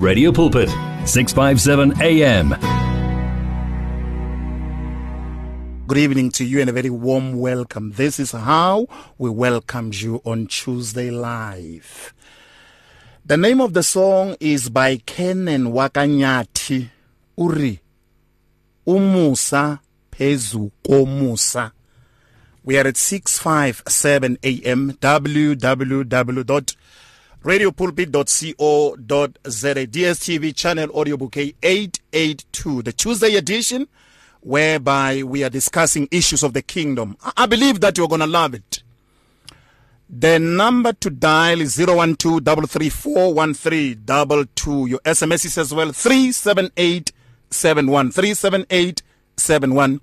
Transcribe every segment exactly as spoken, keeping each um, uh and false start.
Radio Pulpit, six fifty-seven A M. Good evening to you and a very warm welcome. This is how we welcome you on Tuesday Live. The name of the song is by Ken and Wakanyati Uri Umusa Pezu Umusa. We are at six fifty-seven A M, w w w dot radio pulpit dot co dot z a, D S T V channel audio bouquet eight eighty-two, the Tuesday edition, whereby we are discussing issues of the kingdom. I believe that you're going to love it. The number to dial is zero one two, three three four, one three two two. Your S M S is as well three seven eight seven one, three seven eight seven one.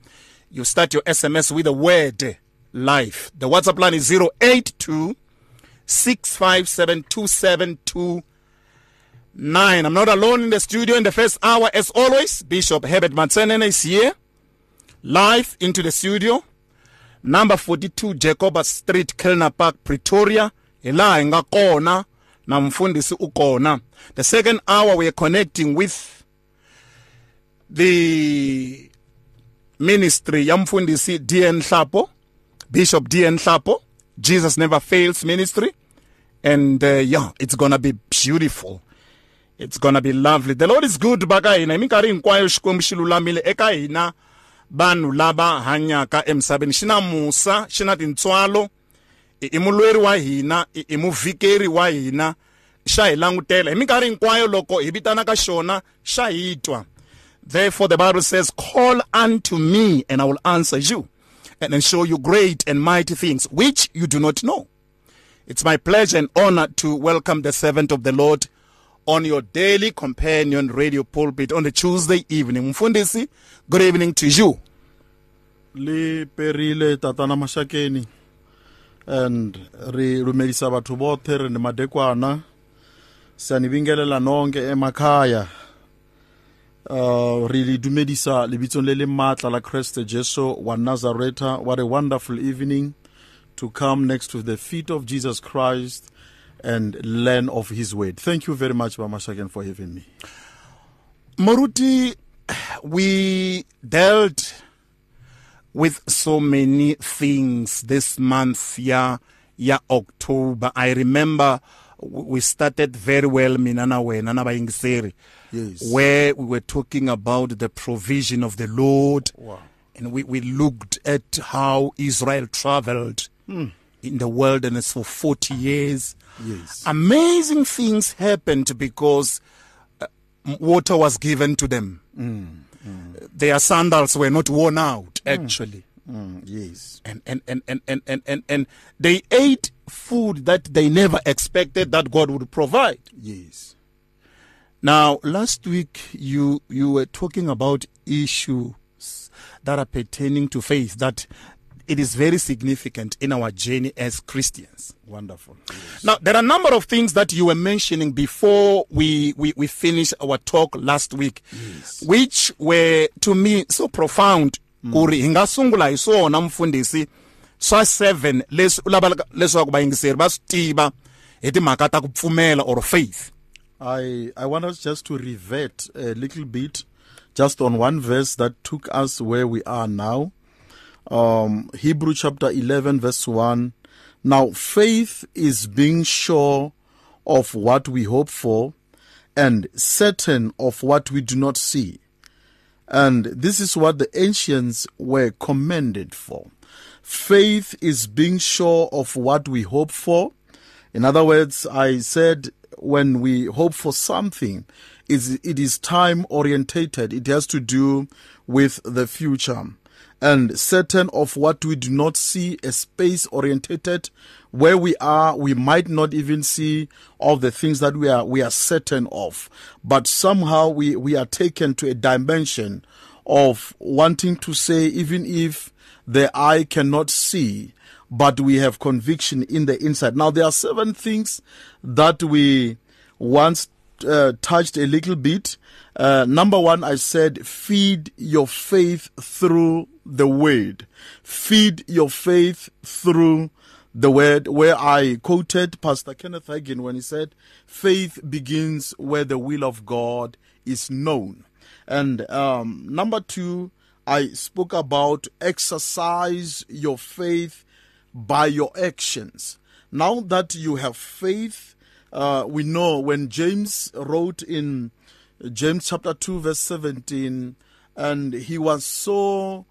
You start your S M S with the word life. The WhatsApp line is zero eight two, six five seven, two seven two nine. I'm not alone in the studio in the first hour. As always, Bishop Herbert Matsenene is here, live into the studio. Number forty-two, Jacoba Street, Kilner Park, Pretoria. The second hour, we are connecting with the ministry, Yamfundisi D N Sapo, Bishop D N Sapo, Jesus Never Fails Ministry. And uh, yeah, it's going to be beautiful. It's going to be lovely. The Lord is good. Therefore, the Bible says, call unto me and I will answer you and then show you great and mighty things which you do not know. It's my pleasure and honor to welcome the servant of the Lord on your daily companion Radio Pulpit on the Tuesday evening. Mfundisi, good evening to you. Li perile tatana mashakeni and ri rumedisa batho bothe re nemadekwana sanibingelela nonke emakhaya. Uh, really dumedisa libitson lele matla la Christ Jesu wa Nazareta. What a wonderful evening to come next to the feet of Jesus Christ and learn of his word. Thank you very much, Mama Shagan, for having me. Moruti, we dealt with so many things this month, yeah, yeah, October. I remember we started very well, Minanawe, Nanaba Ingseri. Yes. Where we were talking about the provision of the Lord. Wow. And we, we looked at how Israel traveled mm. in the wilderness for forty years. Yes. Amazing things happened because uh, water was given to them. Mm. Mm. Their sandals were not worn out, actually. Mm. Mm. Yes. And, and, and, and, and, and, and, and they ate food that they never expected that God would provide. Yes. Now, last week, you you were talking about issues that are pertaining to faith, that it is very significant in our journey as Christians. Wonderful. Yes. Now, there are a number of things that you were mentioning before we, we, we finished our talk last week, yes, which were, to me, so profound. Kuri ingasungula iso na mfundisi so seven leso kuba ingiseriba stiba eti makata kupfumela or faith. I, I want us just to revert a little bit just on one verse that took us where we are now. Um, Hebrew chapter eleven verse one. Now faith is being sure of what we hope for and certain of what we do not see. And this is what the ancients were commended for. Faith is being sure of what we hope for. In other words, I said, when we hope for something, it is time-orientated. It has to do with the future. And certain of what we do not see, a space-orientated. Where we are, we might not even see all the things that we are we are certain of. But somehow we, we are taken to a dimension of wanting to say, even if the eye cannot see, but we have conviction in the inside. Now, there are seven things that we once uh, touched a little bit. Uh, number one, I said, feed your faith through the word. Feed your faith through the word where I quoted Pastor Kenneth Hagin when he said, faith begins where the will of God is known. And um, number two, I spoke about exercise your faith by your actions. Now that you have faith, uh, we know when James wrote in James chapter two verse seventeen, and he was so,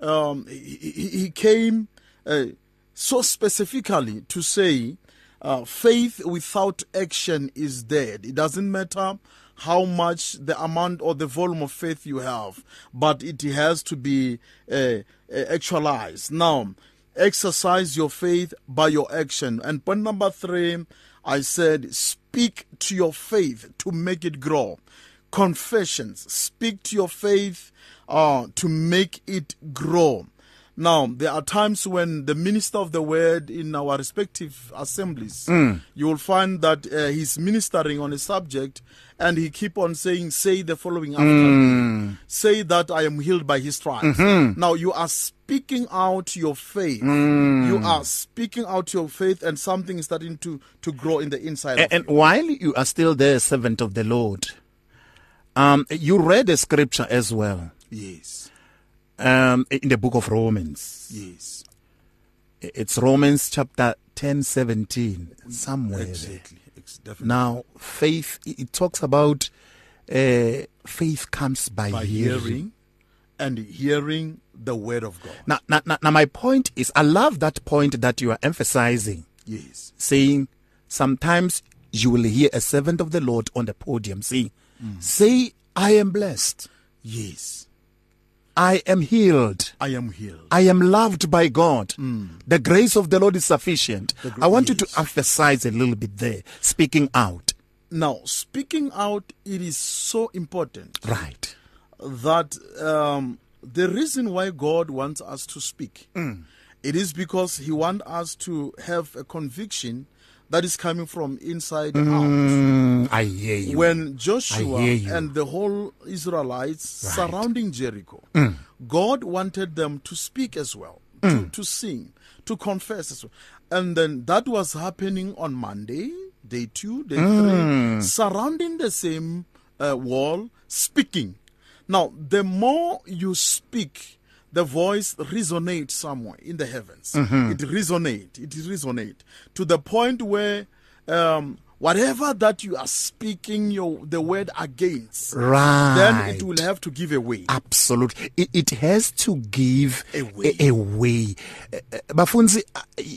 um, he, he came uh, so specifically to say, uh, faith without action is dead. It doesn't matter how much the amount or the volume of faith you have, but it has to be uh, actualized. Now, exercise your faith by your action. And point number three, I said, speak to your faith to make it grow. Confessions, speak to your faith uh, to make it grow. Now, there are times when the minister of the word in our respective assemblies, mm. you will find that uh, he's ministering on a subject and he keep on saying, say the following after mm. me. Say that I am healed by his stripes. Mm-hmm. Now, you are speaking out your faith. Mm. You are speaking out your faith and something is starting to, to grow in the inside. And, and while you are still there, servant of the Lord, um, you read the scripture as well. Yes. Um, in the book of Romans. Yes. It's Romans chapter ten, seventeen. Somewhere. Exactly. Definitely. Now, faith, it talks about uh, faith comes by, by hearing. hearing and hearing the word of God. Now, now, now, my point is, I love that point that you are emphasizing. Yes. Saying, sometimes you will hear a servant of the Lord on the podium saying, mm. say, I am blessed. Yes. I am healed. I am healed. I am loved by God. Mm. The grace of the Lord is sufficient. Gr- I want yes. you to emphasize a little bit there. Speaking out. Now, speaking out, it is so important. Right. That um, the reason why God wants us to speak, mm. it is because he wants us to have a conviction that is coming from inside mm, out. I hear you. When Joshua you. and the whole Israelites right. surrounding Jericho, mm. God wanted them to speak as well, mm. to, to sing, to confess as well. And then that was happening on Monday, day two, day mm. three, surrounding the same uh, wall, speaking. Now, the more you speak, the voice resonates somewhere in the heavens. Mm-hmm. It resonates. It resonates to the point where um, whatever that you are speaking your the word against, right. then it will have to give away. Absolutely. It, it has to give away. A, away. Bafunzi,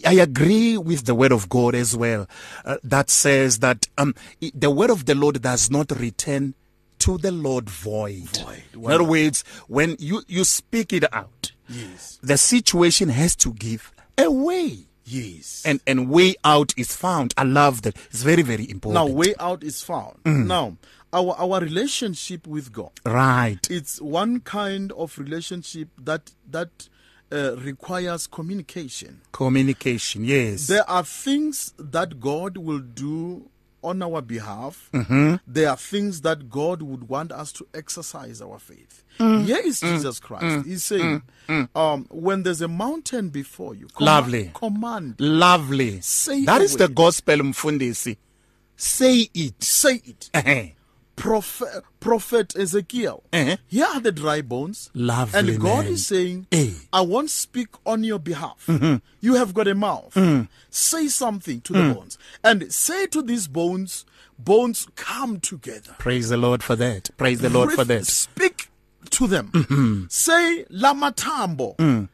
I agree with the word of God as well uh, that says that um, the word of the Lord does not return to the Lord void. void. Wow. In other words, when you, you speak it out, yes. the situation has to give a way. Yes. And and way out is found. I love that. It's very, very important. Now, way out is found. Mm. Now, our, our relationship with God. Right. It's one kind of relationship that that uh, requires communication. Communication, yes. There are things that God will do on our behalf. Mm-hmm. There are things that God would want us to exercise our faith. Mm. Here is mm. Jesus Christ. Mm. He's saying, mm. um, when there's a mountain before you, command, lovely, command, lovely. Say that is the gospel, Mfundisi. Say it, say it. Uh-huh. Prophet, Prophet Ezekiel. Uh-huh. Here are the dry bones. Lovely, and God man. is saying, hey. I won't speak on your behalf. Mm-hmm. You have got a mouth. Mm. Say something to mm. the bones. And say to these bones, bones come together. Praise the Lord for that. Praise the Lord With, for that. Speak to them. Mm-hmm. Say, Lamatambo. Mm.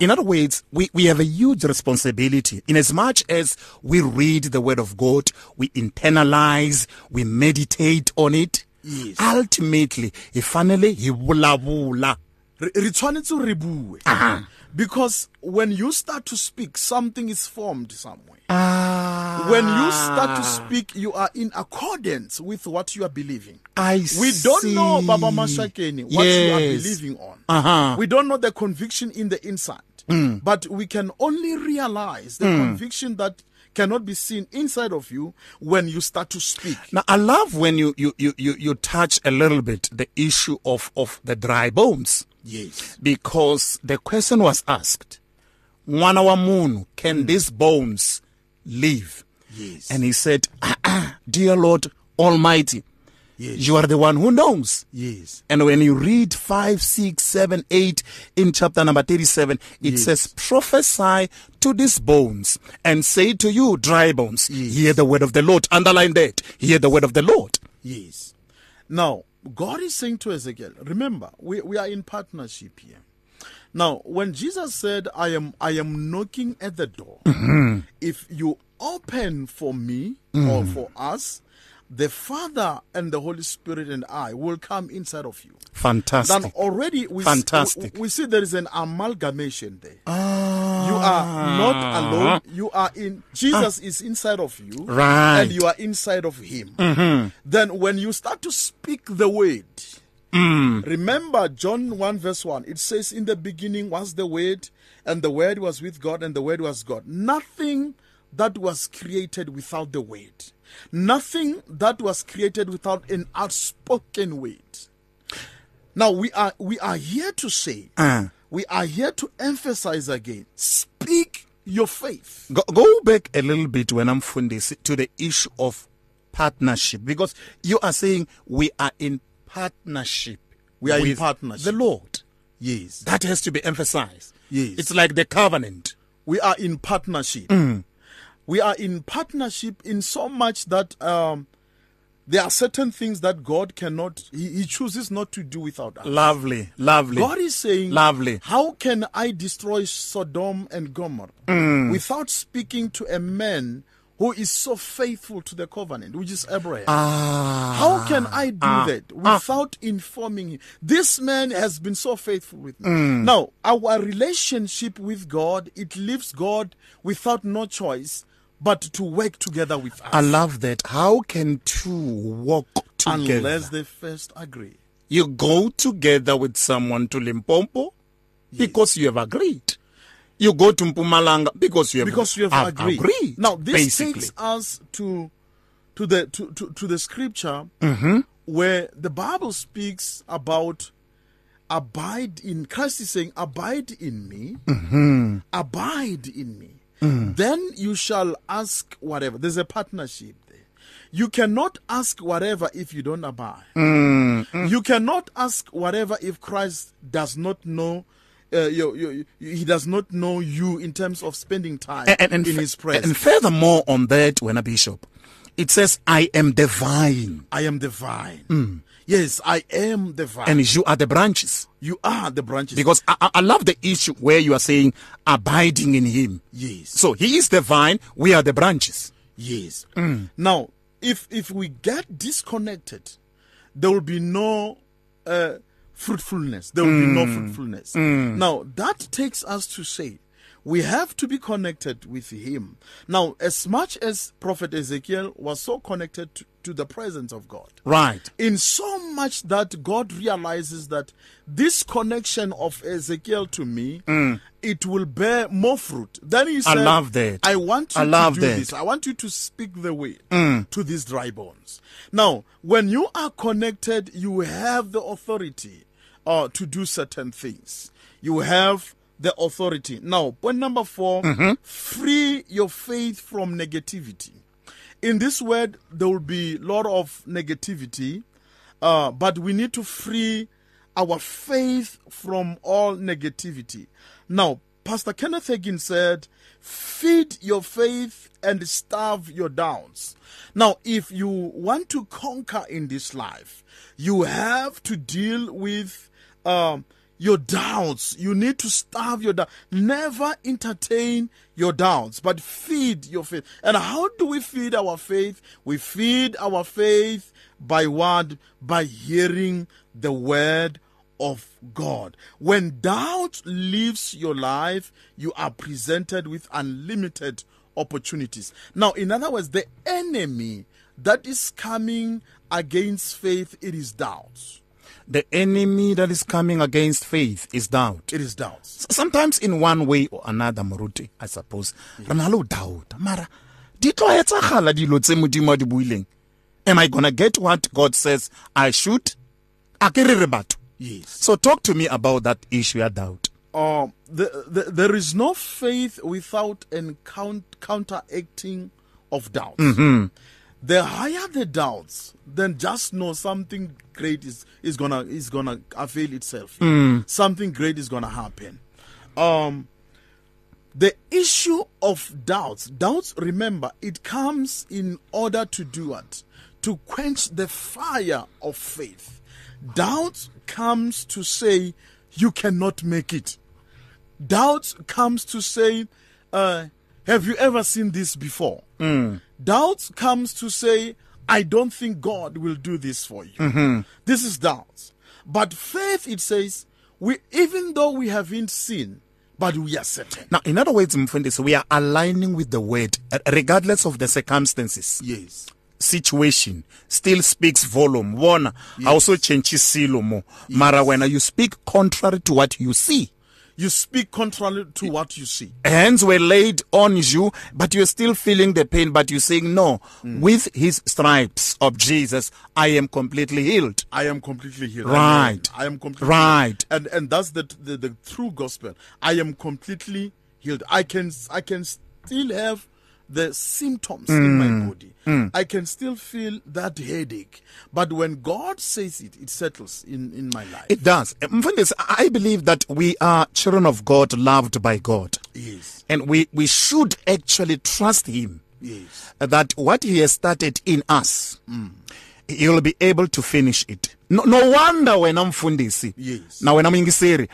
In other words, we, we have a huge responsibility in as much as we read the word of God, we internalize, we meditate on it. Yes. Ultimately, if finally, he wula wula. Uh-huh. Because when you start to speak, something is formed somewhere. Ah. When you start to speak, you are in accordance with what you are believing. I we see. don't know, Baba Mashakeni, what yes. you are believing on. Uh-huh. We don't know the conviction in the inside. Mm. But we can only realize the mm. conviction that cannot be seen inside of you when you start to speak. Now, I love when you you you you, you touch a little bit the issue of, of the dry bones. Yes. Because the question was asked, Mwana wa munhu, can these bones live? Yes. And he said, ah, ah, dear Lord Almighty, yes, you are the one who knows. Yes. And when you read five, six, seven, eight in chapter number thirty-seven, it yes. says, prophesy to these bones and say to you, dry bones, yes, hear the word of the Lord. Underline that. Hear the word of the Lord. Yes. Now, God is saying to Ezekiel, remember, we, we are in partnership here. Now, when Jesus said, I am I am knocking at the door, mm-hmm, if you open for me, mm, or for us, the Father and the Holy Spirit and I will come inside of you. Fantastic. Then already we, Fantastic. See, we, we see there is an amalgamation there. Ah. You are not alone. You are in. Jesus ah. is inside of you. Right. And you are inside of him. Mm-hmm. Then when you start to speak the word, mm, remember John one verse one, it says, in the beginning was the word, and the word was with God, and the word was God. Nothing that was created without the word. Nothing that was created without an outspoken word. Now we are we are here to say, uh, we are here to emphasize again, speak your faith. Go, go back a little bit when I'm funding to the issue of partnership, because you are saying we are in partnership. We are in partnership. The Lord. Yes. That has to be emphasized. Yes. It's like the covenant. We are in partnership. Mm. We are in partnership in so much that um, there are certain things that God cannot, he, he chooses not to do without us. Lovely, lovely. God is saying, lovely, how can I destroy Sodom and Gomorrah, mm, without speaking to a man who is so faithful to the covenant, which is Abraham? Ah, how can I do ah, that without ah. informing him? This man has been so faithful with me. Mm. Now, our relationship with God, it leaves God without no choice but to work together with us. I love that. How can two walk together? Unless they first agree. You go together with someone to Limpopo, yes, because you have agreed. You go to Mpumalanga because you have, because you have, have agreed. agreed. Now, this basically takes us to to the to, to, to the scripture, mm-hmm, where the Bible speaks about abide in, Christ is saying, abide in me, mm-hmm, abide in me. Mm. Then you shall ask whatever. There's a partnership there. You cannot ask whatever if you don't abide. Mm. Mm. You cannot ask whatever if Christ does not know, uh, you, you, you, he does not know you in terms of spending time and, and, in his presence. And furthermore on that, when a bishop, it says, I am the vine. I am the vine. Mm. Yes, I am the vine. And you are the branches. You are the branches. Because I, I love the issue where you are saying abiding in him. Yes. So he is the vine, we are the branches. Yes. Mm. Now, if if we get disconnected, there will be no uh, fruitfulness. There will mm. be no fruitfulness. Mm. Now, that takes us to say, we have to be connected with him. Now, as much as Prophet Ezekiel was so connected to, to the presence of God. Right. In so much that God realizes that this connection of Ezekiel to me, mm, it will bear more fruit. Then he said, I love that. I want you I love to do that. this. I want you to speak the way mm. to these dry bones. Now, when you are connected, you have the authority uh, to do certain things. You have the authority. Now, point number four, mm-hmm, free your faith from negativity. In this word, there will be a lot of negativity, uh, but we need to free our faith from all negativity. Now, Pastor Kenneth Hagin said, feed your faith and starve your doubts. Now, if you want to conquer in this life, you have to deal with Um, your doubts. You need to starve your doubts. Never entertain your doubts, but feed your faith. And how do we feed our faith? We feed our faith by what? By hearing the word of God. When doubt leaves your life, you are presented with unlimited opportunities. Now, in other words, the enemy that is coming against faith, it is doubts. The enemy that is coming against faith is doubt. It is doubt. Sometimes in one way or another, Moruti, I suppose. Ranalo doubt. Mara, am I going to get what God says I should? Yes. So talk to me about that issue of doubt. Uh, the, the, there is no faith without an count, counteracting of doubts. Mm-hmm. The higher the doubts, then just know something great is, is gonna is gonna avail itself. Mm. Something great is gonna happen. Um, the issue of doubts, doubts. Remember, it comes in order to do what? To quench the fire of faith. Doubt comes to say you cannot make it. Doubt comes to say, uh, have you ever seen this before? Mm. Doubt comes to say, I don't think God will do this for you. Mm-hmm. This is doubt. But faith, it says, we even though we haven't seen, but we are certain. Now, in other words, Mfundisi, we are aligning with the word, regardless of the circumstances. Yes. Situation still speaks volume. One, yes. Also changes silomo. Yes. Mara, when you speak contrary to what you see. You speak contrary to what you see. Hands were laid on you, but you're still feeling the pain, but you're saying, no, mm. with his stripes of Jesus, I am completely healed. I am completely healed. Right. I am completely right. Healed. And and that's the, the the true gospel. I am completely healed. I can I can still have the symptoms mm. in my body. Mm. I can still feel that headache. But when God says it, it settles in, in my life. It does. I believe that we are children of God, loved by God. Yes. And we, we should actually trust Him. Yes. That what He has started in us, mm. He will be able to finish it. No, no wonder when I'm fundisi. Yes. Now when I'm in Gisiri,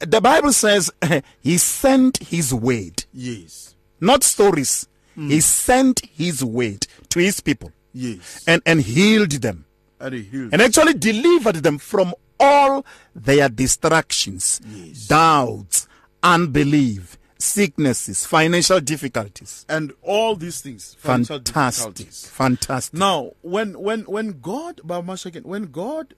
the Bible says He sent His word. Yes. Not stories. Mm. He sent His word to His people, yes, and, and healed them, and, he healed and actually delivered them from all their distractions, yes, doubts, unbelief, sicknesses, financial difficulties, and all these things. Fantastic, difficulties. fantastic. Now, when when when God, when God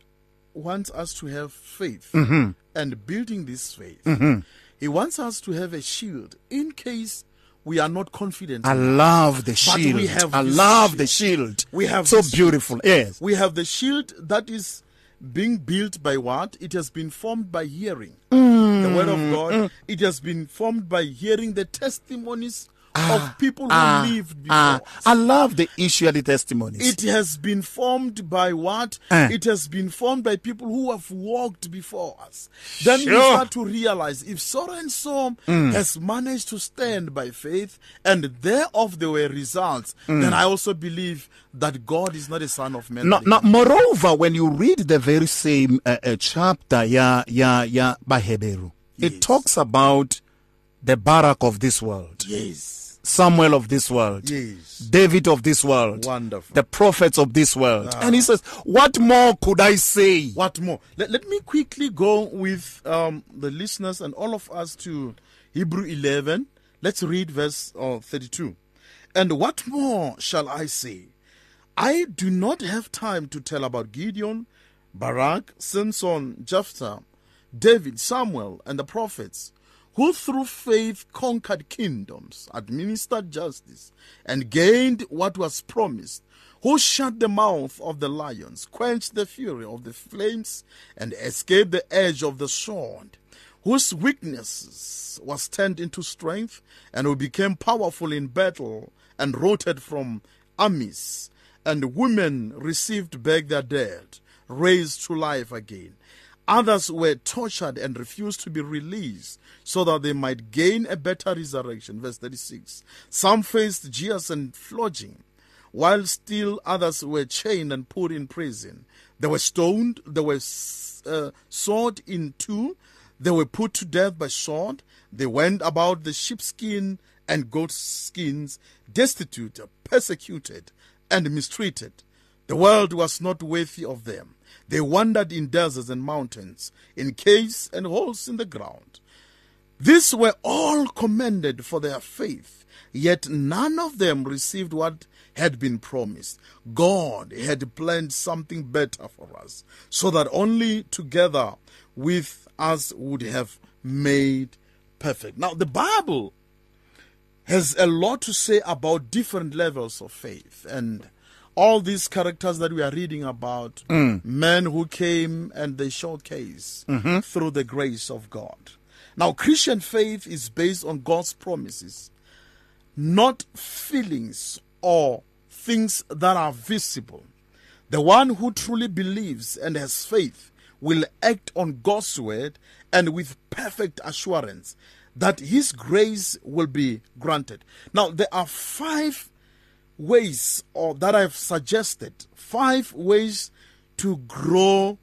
wants us to have faith, mm-hmm, and building this faith, mm-hmm, He wants us to have a shield in case we are not confident. I love the shield. We have I love shield. the shield. We have so beautiful. Yes, we have the shield that is being built by what? It has been formed by hearing mm. the word of God. Mm. It has been formed by hearing the testimonies ah, of people who ah, lived before. Ah, I love the issue of the testimonies. It has been formed by what? Uh. It has been formed by people who have walked before us. Then sure. we start to realize if so and so mm. has managed to stand by faith and thereof there were results, mm. then I also believe that God is not a son of man. No, no, moreover, when you read the very same uh, uh, chapter, yeah, yeah, yeah, by Hebrew, yes, it talks about the Barak of this world. Yes. Samuel of this world, yes, David of this world, wonderful, the prophets of this world, ah. and he says, "What more could I say? What more?" Let, let me quickly go with um, the listeners and all of us to Hebrew eleven. Let's read verse uh, thirty-two. And what more shall I say? I do not have time to tell about Gideon, Barak, Samson, Jephthah, David, Samuel, and the prophets, who through faith conquered kingdoms, administered justice, and gained what was promised, who shut the mouth of the lions, quenched the fury of the flames, and escaped the edge of the sword, whose weakness was turned into strength, and who became powerful in battle, and routed from armies, and women received back their dead, raised to life again. Others were tortured and refused to be released so that they might gain a better resurrection. Verse thirty-six. Some faced jeers and flogging, while still others were chained and put in prison. They were stoned, they were uh, sawed in two, they were put to death by sword. They went about the sheepskin and goat skins, destitute, persecuted, and mistreated. The world was not worthy of them. They wandered in deserts and mountains, in caves and holes in the ground. These were all commended for their faith, yet none of them received what had been promised. God had planned something better for us, so that only together with us would have made perfect. Now, the Bible has a lot to say about different levels of faith, and all these characters that we are reading about, mm. men who came and they showcased mm-hmm. through the grace of God. Now, Christian faith is based on God's promises, not feelings or things that are visible. The one who truly believes and has faith will act on God's word and with perfect assurance that his grace will be granted. Now, there are five ways or that I've suggested, five ways to grow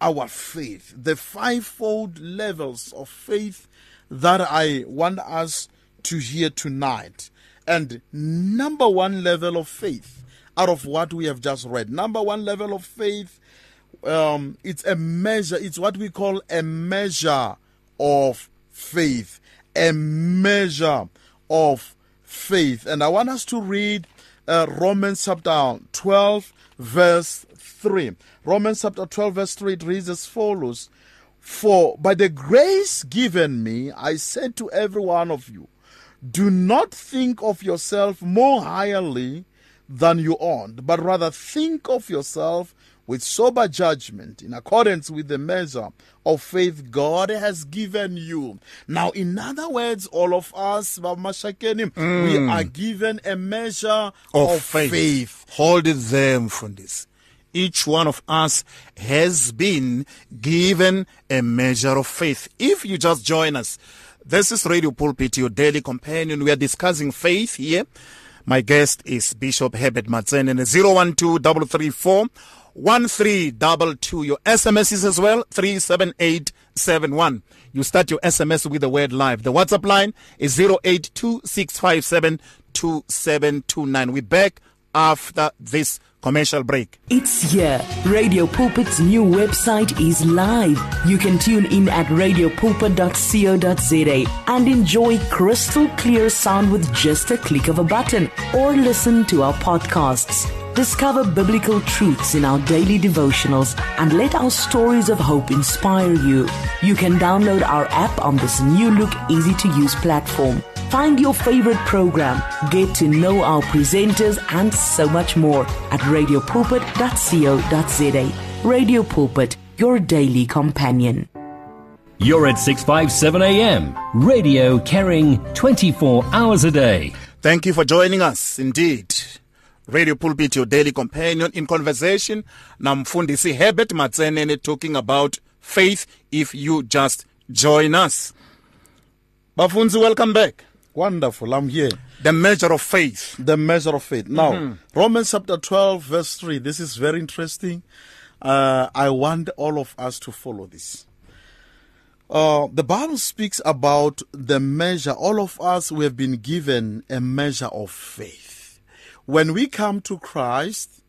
our faith, the fivefold levels of faith that I want us to hear tonight. And number one level of faith, out of what we have just read, number one level of faith, um, it's a measure, it's what we call a measure of faith, a measure of faith. And I want us to read uh, Romans chapter twelve, verse three. Romans chapter twelve, verse three, it reads as follows: For by the grace given me, I say to every one of you, do not think of yourself more highly than you ought, but rather think of yourself with sober judgment, in accordance with the measure of faith God has given you. Now, in other words, all of us, mm. we are given a measure of, of faith. faith. Hold it there from this. Each one of us has been given a measure of faith. If you just join us, this is Radio Pulpit, your daily companion. We are discussing faith here. My guest is Bishop Herbert Matsenene. zero one two, three three four, one three two two. Your S M S is as well, three seven eight seven one. You start your S M S with the word live. The WhatsApp line is zero eight two six five seven two seven two nine. We're back after this commercial break. It's here. Radio Pulpit's new website is live. You can tune in at radio pulpit dot co dot za and enjoy crystal clear sound with just a click of a button, or listen to our podcasts. Discover biblical truths in our daily devotionals and let our stories of hope inspire you. You can download our app on this new look, easy to use platform. Find your favorite program, get to know our presenters, and so much more at radio pulpit dot co dot za. Radio Pulpit, your daily companion. You're at six fifty-seven a m, radio carrying twenty-four hours a day. Thank you for joining us, indeed. Radio Pulpit, your daily companion, in conversation. Namfundisi Herbert Matsenene, talking about faith, if you just join us. Bafunzi, welcome back. Wonderful, I'm here. The measure of faith. The measure of faith. Now, mm-hmm. Romans chapter twelve, verse three. This is very interesting. Uh, I want all of us to follow this. Uh, the Bible speaks about the measure. All of us, we have been given a measure of faith. When we come to Christ,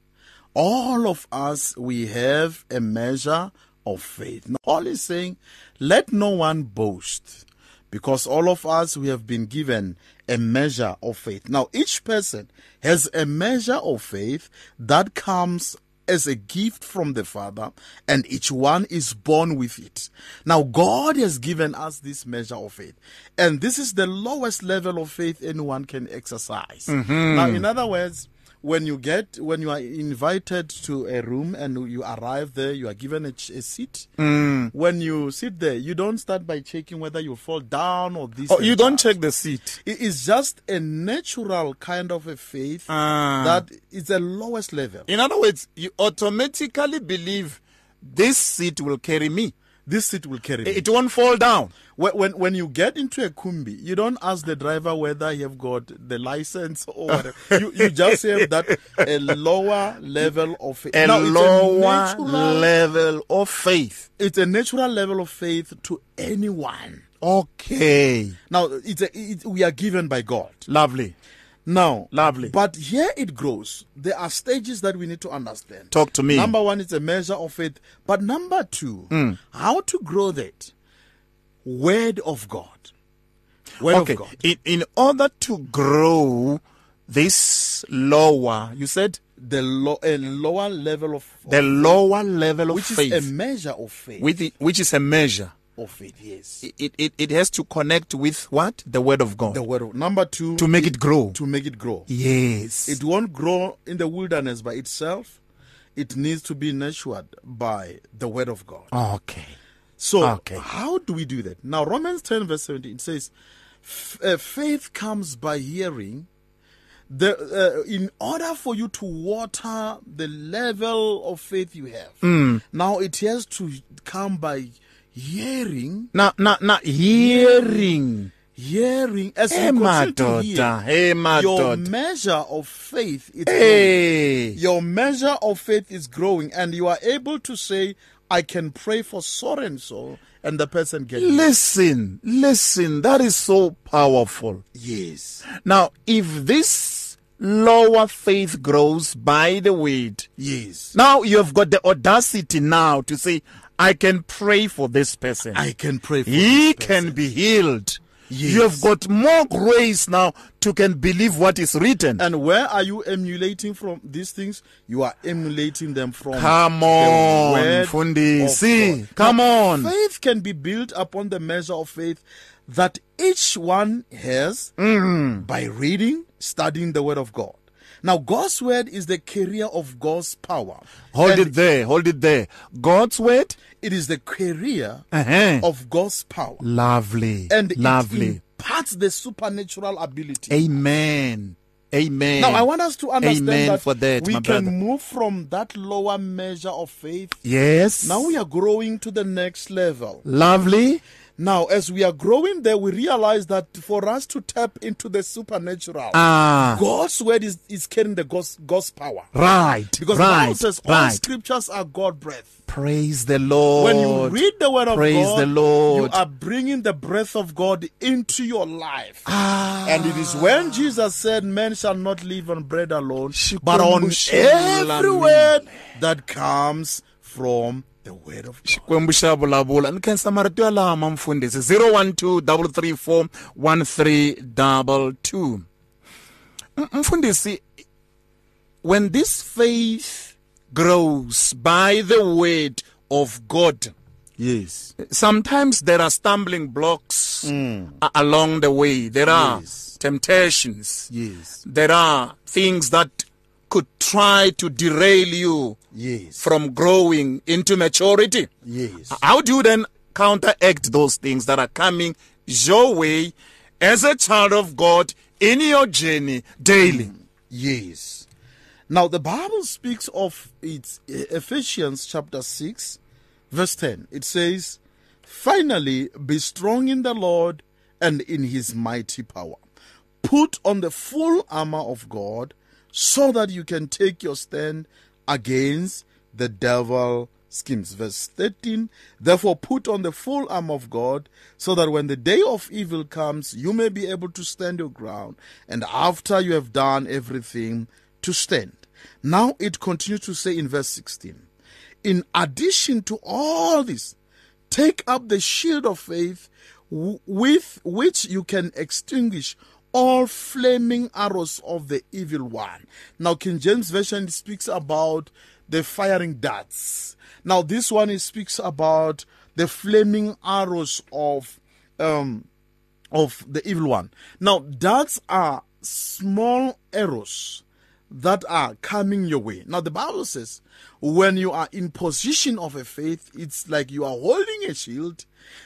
all of us, we have a measure of faith. Now, Paul is saying, let no one boast, because all of us, we have been given a measure of faith. Now, each person has a measure of faith that comes as a gift from the Father, and each one is born with it. Now, God has given us this measure of faith, and this is the lowest level of faith anyone can exercise. Mm-hmm. Now, in other words, when you get, when you are invited to a room and you arrive there, you are given a, a seat. Mm. When you sit there, you don't start by checking whether you fall down or this. Oh, you don't out. check the seat. It is just a natural kind of a faith uh. that is the lowest level. In other words, you automatically believe this seat will carry me. This seat will carry me. It won't fall down. When, when when you get into a kumbi, you don't ask the driver whether you have got the license or whatever. you, you just have that a lower level of faith. A now, lower a level of faith. It's a natural level of faith to anyone. Okay. Now, it's a, it, we are given by God. Lovely. Now, lovely. But here it grows. There are stages that we need to understand. Talk to me. Number one, it's a measure of faith. But number two, mm. how to grow that? Word of God. Word okay. of God. In, in order to grow this lower, you said? The lo- a lower level of, of The lower faith, level of which faith. Which is a measure of faith. With the, which is a measure. Of it, yes. It, it it has to connect with what? The word of God. The word of number two. To make it, it grow. To make it grow. Yes. It won't grow in the wilderness by itself. It needs to be nurtured by the word of God. Okay. So okay. How do we do that? Now, Romans ten verse seventeen says, uh, faith comes by hearing. The, uh, in order for you to water the level of faith you have, mm. now it has to come by hearing. Now, now, now hearing. Hearing. As hey, you continue to hear, hey, your daughter. measure of faith is hey. growing. Your measure of faith is growing, and you are able to say, I can pray for so and so, and the person gets it. Listen, listen, that is so powerful. Yes. Now, if this lower faith grows by the word, yes. Now you have got the audacity now to say, I can pray for this person. I can pray for he this person. He can be healed. Yes. You have got more grace now to can believe what is written. And where are you emulating from these things? You are emulating them from. Come on, Fundi. See, come now, on. Faith can be built upon the measure of faith that each one has mm. by reading, studying the Word of God. Now, God's Word is the carrier of God's power. Hold and it there. Hold it there. God's Word? It is the carrier uh-huh. of God's power. Lovely. And Lovely. it imparts the supernatural ability. Amen. Amen. Now, I want us to understand Amen that, for that we can brother. move from that lower measure of faith. Yes. Now, we are growing to the next level. Lovely. Now, as we are growing there, we realize that for us to tap into the supernatural, ah. God's word is, is carrying the God's, God's power. Right. Because right. the Bible says all right. scriptures are God-breathed. Praise the Lord. When you read the word of Praise God, the Lord. you are bringing the breath of God into your life. Ah. And it is when Jesus said, man shall not live on bread alone, but on every word that comes from the word of God. Mfundisi, when this faith grows by the word of God, yes, sometimes there are stumbling blocks mm. along the way. There are yes. temptations. Yes, there are things that could try to derail you yes. from growing into maturity. Yes. How do you then counteract those things that are coming your way as a child of God in your journey daily? Yes. Now the Bible speaks of it, Ephesians chapter six, verse ten. It says, finally, be strong in the Lord and in his mighty power. Put on the full armor of God, so that you can take your stand against the devil's schemes. Verse thirteen, therefore put on the full armor of God, so that when the day of evil comes, you may be able to stand your ground, and after you have done everything, to stand. Now it continues to say in verse sixteen, in addition to all this, take up the shield of faith, with which you can extinguish all flaming arrows of the evil one. Now, King James Version speaks about the firing darts. Now, this one it speaks about the flaming arrows of um, of the evil one. Now, darts are small arrows that are coming your way. Now, the Bible says, when you are in possession of a faith, it's like you are holding a shield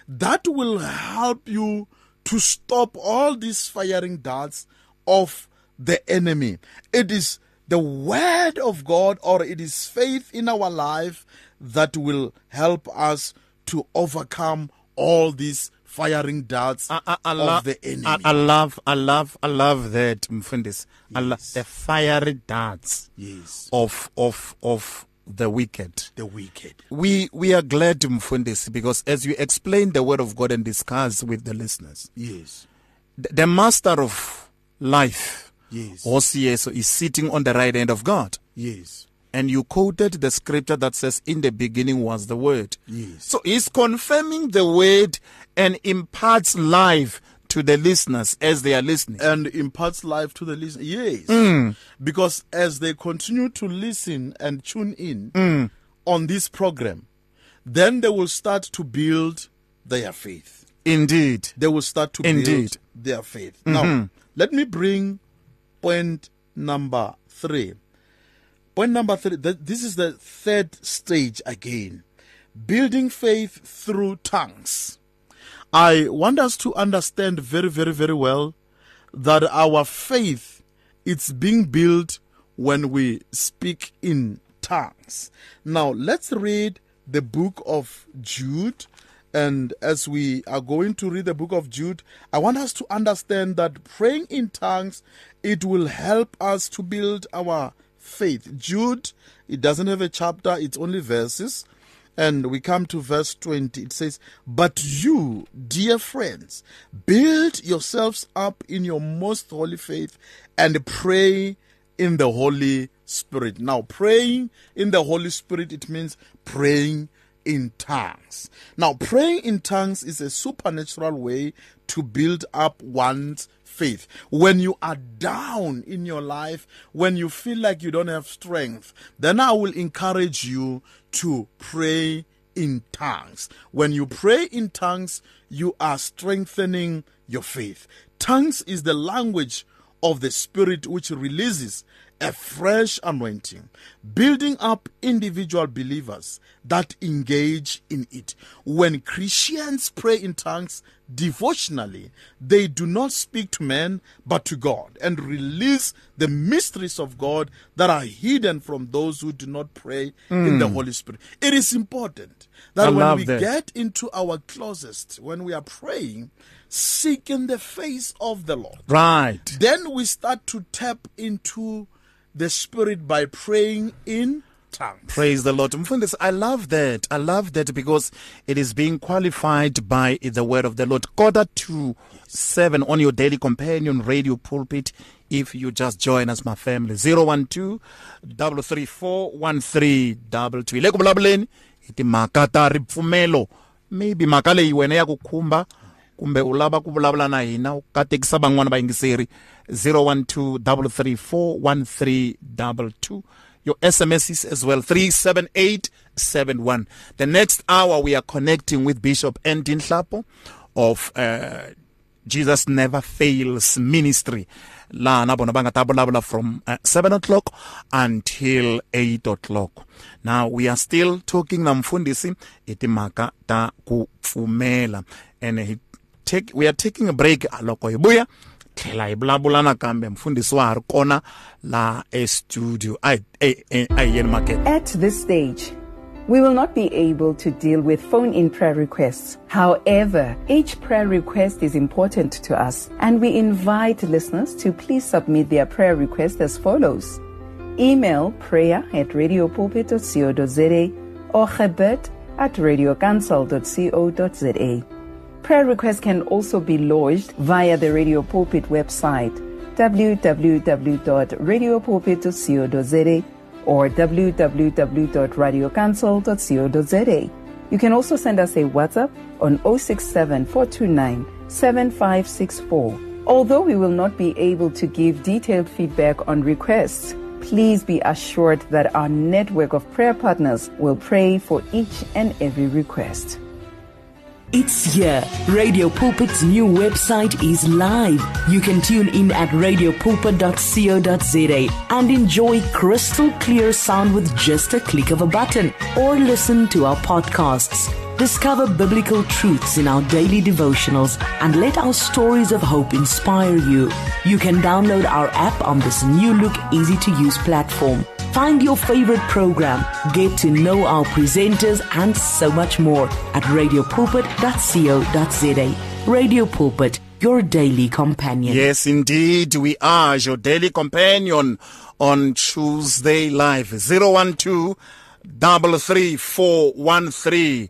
that will help you to stop all these firing darts of the enemy. It is the word of God, or it is faith in our life, that will help us to overcome all these firing darts I, I, I of love, the enemy. I, I love, I love, I love that, Mfundis. Yes. I love the fiery darts yes. of of of the wicked. The wicked. We we are glad, Mfundisi, because as you explain the word of God and discuss with the listeners, yes, the, the master of life, yes, O C S O, is sitting on the right hand of God. Yes. And you quoted the scripture that says, in the beginning was the word. Yes. So he's confirming the word and imparts life to the listeners as they are listening. And imparts life to the listeners. Yes. Mm. Because as they continue to listen and tune in mm. on this program, then they will start to build their faith. Indeed. They will start to Indeed. build their faith. Mm-hmm. Now, let me bring point number three. Point number three, this is the third stage again. Building Faith Through Tongues. I want us to understand very, very, very well that our faith, it's being built when we speak in tongues. Now, let's read the book of Jude. And as we are going to read the book of Jude, I want us to understand that praying in tongues, it will help us to build our faith. Jude, it doesn't have a chapter, it's only verses. And we come to verse twenty. It says, "But you, dear friends, build yourselves up in your most holy faith and pray in the Holy Spirit." Now, praying in the Holy Spirit, it means praying in tongues. Now, praying in tongues is a supernatural way to build up one's faith. When you are down in your life, when you feel like you don't have strength, then I will encourage you to pray in tongues. When you pray in tongues, you are strengthening your faith. Tongues is the language of the Spirit, which releases a fresh anointing, building up individual believers that engage in it. When Christians pray in tongues devotionally, they do not speak to men but to God, and release the mysteries of God that are hidden from those who do not pray mm. in the Holy Spirit. It is important that I when we this. get into our closest, when we are praying, seeking the face of the Lord, right? Then we start to tap into the Spirit by praying in tongues. Praise the Lord. Mfundisi, I love that. I love that because it is being qualified by the word of the Lord. Quarter to seven on your daily companion, Radio Pulpit. If you just join us, my family, zero one two, three three four, one three two two. Iti makata ripfumelo. Maybe makale iwene ya kukumba. Kumbe ulaba kubulabla na hina. Ukate kisaba ngwana ba ingisiri. zero one two, three three four, one three two two. Your S M Ss as well, three seven eight seven one. The next hour we are connecting with Bishop Antinhlapo of uh, Jesus Never Fails Ministry. La from uh, seven o'clock until eight o'clock. Now we are still talking namfundisi itimaka ta kufumela, and take, we are taking a break aloko ibuya. La iblabulana kambe mfundisi wa harkona la studio market. At this stage, we will not be able to deal with phone-in prayer requests. However, each prayer request is important to us, and we invite listeners to please submit their prayer requests as follows. Email prayer at radio pulpit dot co dot za or gebed at radio council dot co dot za. Prayer requests can also be lodged via the Radio Pulpit website, w w w dot radio pulpit dot co dot za or w w w dot radio council dot co dot za. You can also send us a WhatsApp on zero six seven, four two nine, seven five six four. Although we will not be able to give detailed feedback on requests, please be assured that our network of prayer partners will pray for each and every request. It's here. Radio Pulpit's new website is live. You can tune in at radio pulpit dot co dot za and enjoy crystal clear sound with just a click of a button, or listen to our podcasts. Discover biblical truths in our daily devotionals and let our stories of hope inspire you. You can download our app on this new look, easy to use platform. Find your favorite program, get to know our presenters, and so much more at radio pulpit dot co dot za. Radio Pulpit, your daily companion. Yes, indeed, we are your daily companion on Tuesday Live. zero one two, three three four, one three.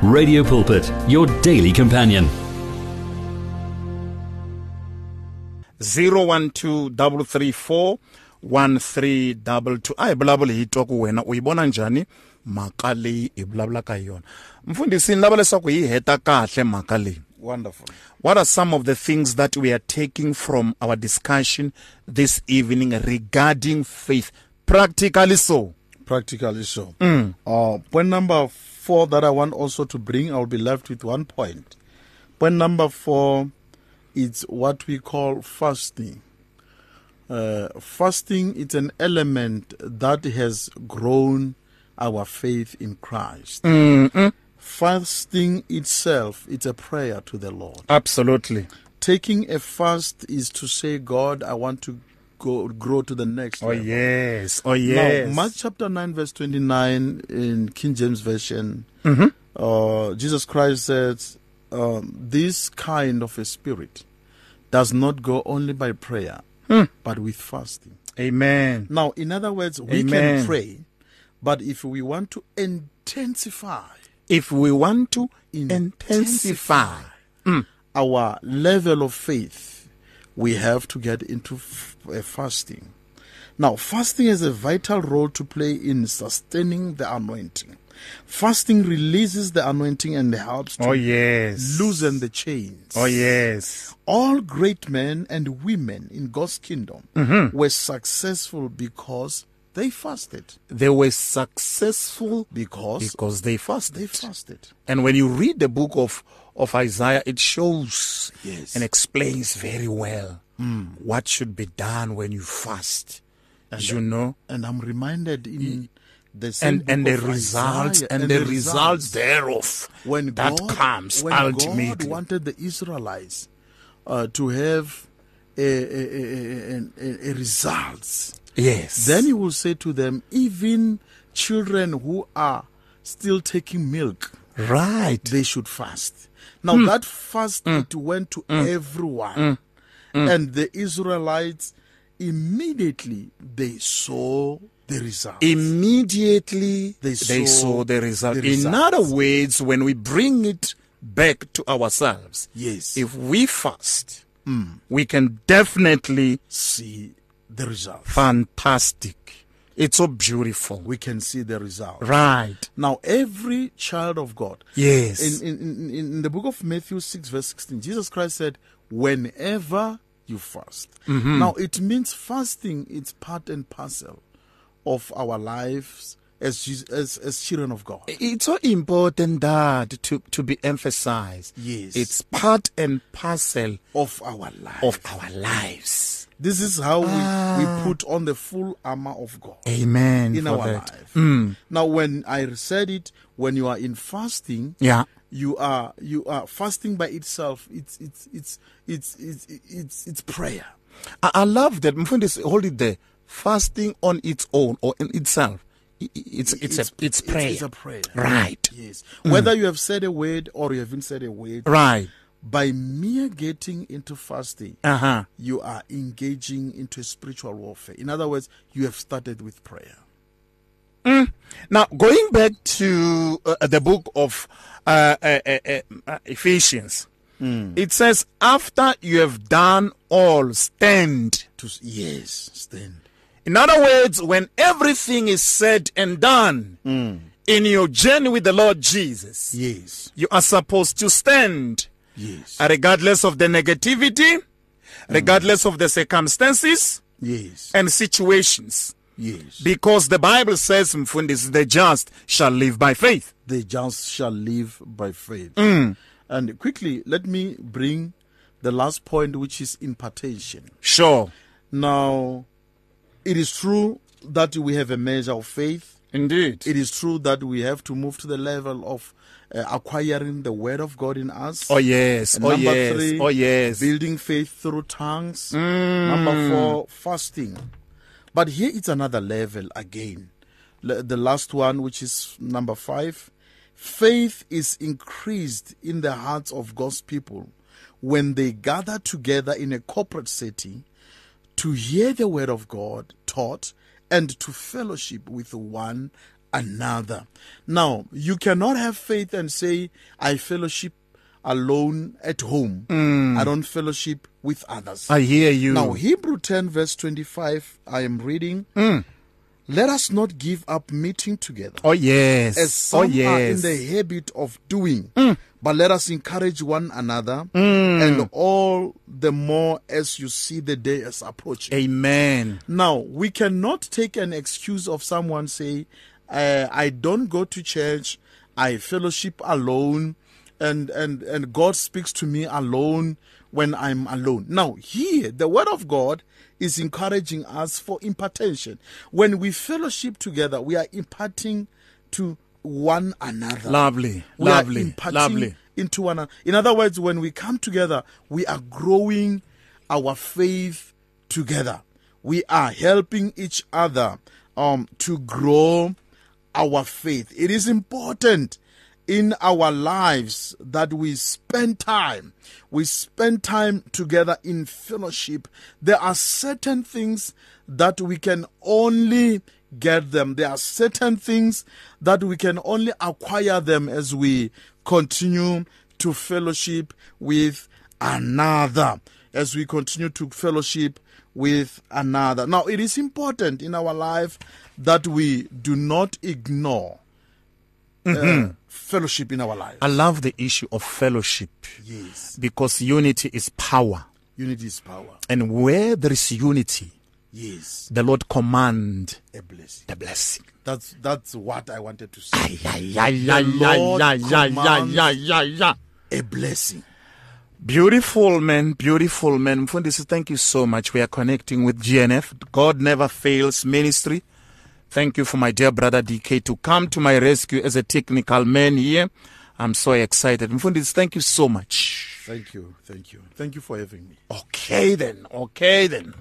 Radio Pulpit, your daily companion. zero one two, three three four, one three two two. Ayi blabla hitoku wena uyibona njani makali iblabla kayona. Mfundisi nilaba leswaku hi heta kahle makali. Wonderful. What are some of the things that we are taking from our discussion this evening regarding faith? Practically so. Practically so. Mm. Uh, point number four that I want also to bring, I'll be left with one point. Point number four is what we call fasting. Uh, fasting is an element that has grown our faith in Christ. Mm-hmm. Fasting itself, it's a prayer to the Lord. Absolutely. Taking a fast is to say, God, I want to Go, grow to the next level. Oh, yes. Oh, yes. Now, Mark chapter nine, verse twenty-nine in King James Version, mm-hmm. uh, Jesus Christ said, um, this kind of a spirit does not go only by prayer, mm. but with fasting. Amen. Now, in other words, we Amen. Can pray, but if we want to intensify, if we want to intensify, intensify mm. our level of faith, we have to get into f- uh, fasting. Now, fasting has a vital role to play in sustaining the anointing. Fasting releases the anointing and helps to oh, yes. loosen the chains. Oh, yes. All great men and women in God's kingdom mm-hmm. were successful because they fasted. They were successful because, because they fasted. They fasted. And when you read the book of Of Isaiah, it shows yes. and explains very well mm. what should be done when you fast, and you I, know. And I'm reminded in the same and, and the results Isaiah, and, and the, the results, results thereof when that God, comes when ultimately. God wanted the Israelites uh, to have a, a, a, a, a results. Yes. Then He will say to them, even children who are still taking milk, right? They should fast. Now, mm. that fast, mm. it went to mm. everyone. Mm. Mm. And the Israelites, immediately, they saw the result. Immediately, they saw, they saw the result. The In other words, when we bring it back to ourselves, yes, if we fast, mm. we can definitely see the result. Fantastic. It's so beautiful. We can see the result. Right. Now, every child of God. Yes. In, in, in, in the book of Matthew six, verse sixteen, Jesus Christ said, whenever you fast. Mm-hmm. Now, it means fasting is part and parcel of our lives as, as, as children of God. It's so important that to, to be emphasized. Yes. It's part and parcel of our lives. Of our lives. This is how ah. we, we put on the full armor of God. Amen. In our that. life. Mm. Now, when I said it, when you are in fasting, yeah. you are you are fasting by itself. It's it's it's it's it's it's, it's prayer. I, I love that. Mfundisi, hold it there. Fasting on its own or in itself. It's it's, it's, a, it's prayer. It's a prayer. Right. Yes. Mm. Whether you have said a word or you haven't said a word. Right. By mere getting into fasting, uh-huh. you are engaging into spiritual warfare. In other words, you have started with prayer. Mm. Now, going back to uh, the book of uh, uh, uh, uh, Ephesians, mm. it says, after you have done all, stand. To, yes, stand. In other words, when everything is said and done, mm. in your journey with the Lord Jesus, yes, you are supposed to stand. Yes. Regardless of the negativity, mm. regardless of the circumstances yes. and situations. Yes. Because the Bible says, Mfundis, the just shall live by faith. The just shall live by faith. Mm. And quickly, let me bring the last point, which is impartation. Sure. Now, it is true that we have a measure of faith. Indeed. It is true that we have to move to the level of uh, acquiring the word of God in us. Oh, yes. And oh, number yes. three, oh, yes. building faith through tongues. Mm. Number four, fasting. But here it's another level again. L- the last one, which is number five. Faith is increased in the hearts of God's people when they gather together in a corporate setting to hear the word of God taught and to fellowship with one another. Now, you cannot have faith and say, I fellowship alone at home. Mm. I don't fellowship with others. I hear you. Now, Hebrews ten verse twenty-five, I am reading. Mm. Let us not give up meeting together. Oh, yes. As some oh, yes. are in the habit of doing. Mm. But let us encourage one another. Mm. And all the more as you see the day is approaching. Amen. Now, we cannot take an excuse of someone say, uh, I don't go to church. I fellowship alone. And, and, and God speaks to me alone when I'm alone. Now, here, the word of God is encouraging us for impartation. When we fellowship together, we are imparting to one another. Lovely, we lovely, are imparting lovely. Into one another. In other words, when we come together, we are growing our faith together. We are helping each other um, to grow our faith. It is important in our lives that we spend time. We spend time together in fellowship. There are certain things that we can only get them. There are certain things that we can only acquire them as we continue to fellowship with another. As we continue to fellowship with another. Now, it is important in our life that we do not ignore Mm-hmm. Uh, fellowship in our lives. I love the issue of fellowship. Yes. Because unity is power. Unity is power. And where there is unity, yes, the Lord command a blessing. The blessing. That's that's what I wanted to say. Ay, ay, ay, the ay, Lord ay, commands ay, ay, ay, ay, ay. A blessing. Beautiful, man. Beautiful, man. Mfundisi, thank you so much. We are connecting with G N F. God Never Fails Ministry. Thank you for my dear brother D K to come to my rescue as a technical man here. I'm so excited. Mfundisi, thank you so much. Thank you. Thank you. Thank you for having me. Okay then. Okay then.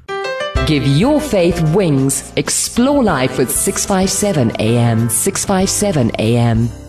Give your faith wings. Explore life with six fifty-seven A M. six fifty-seven A M.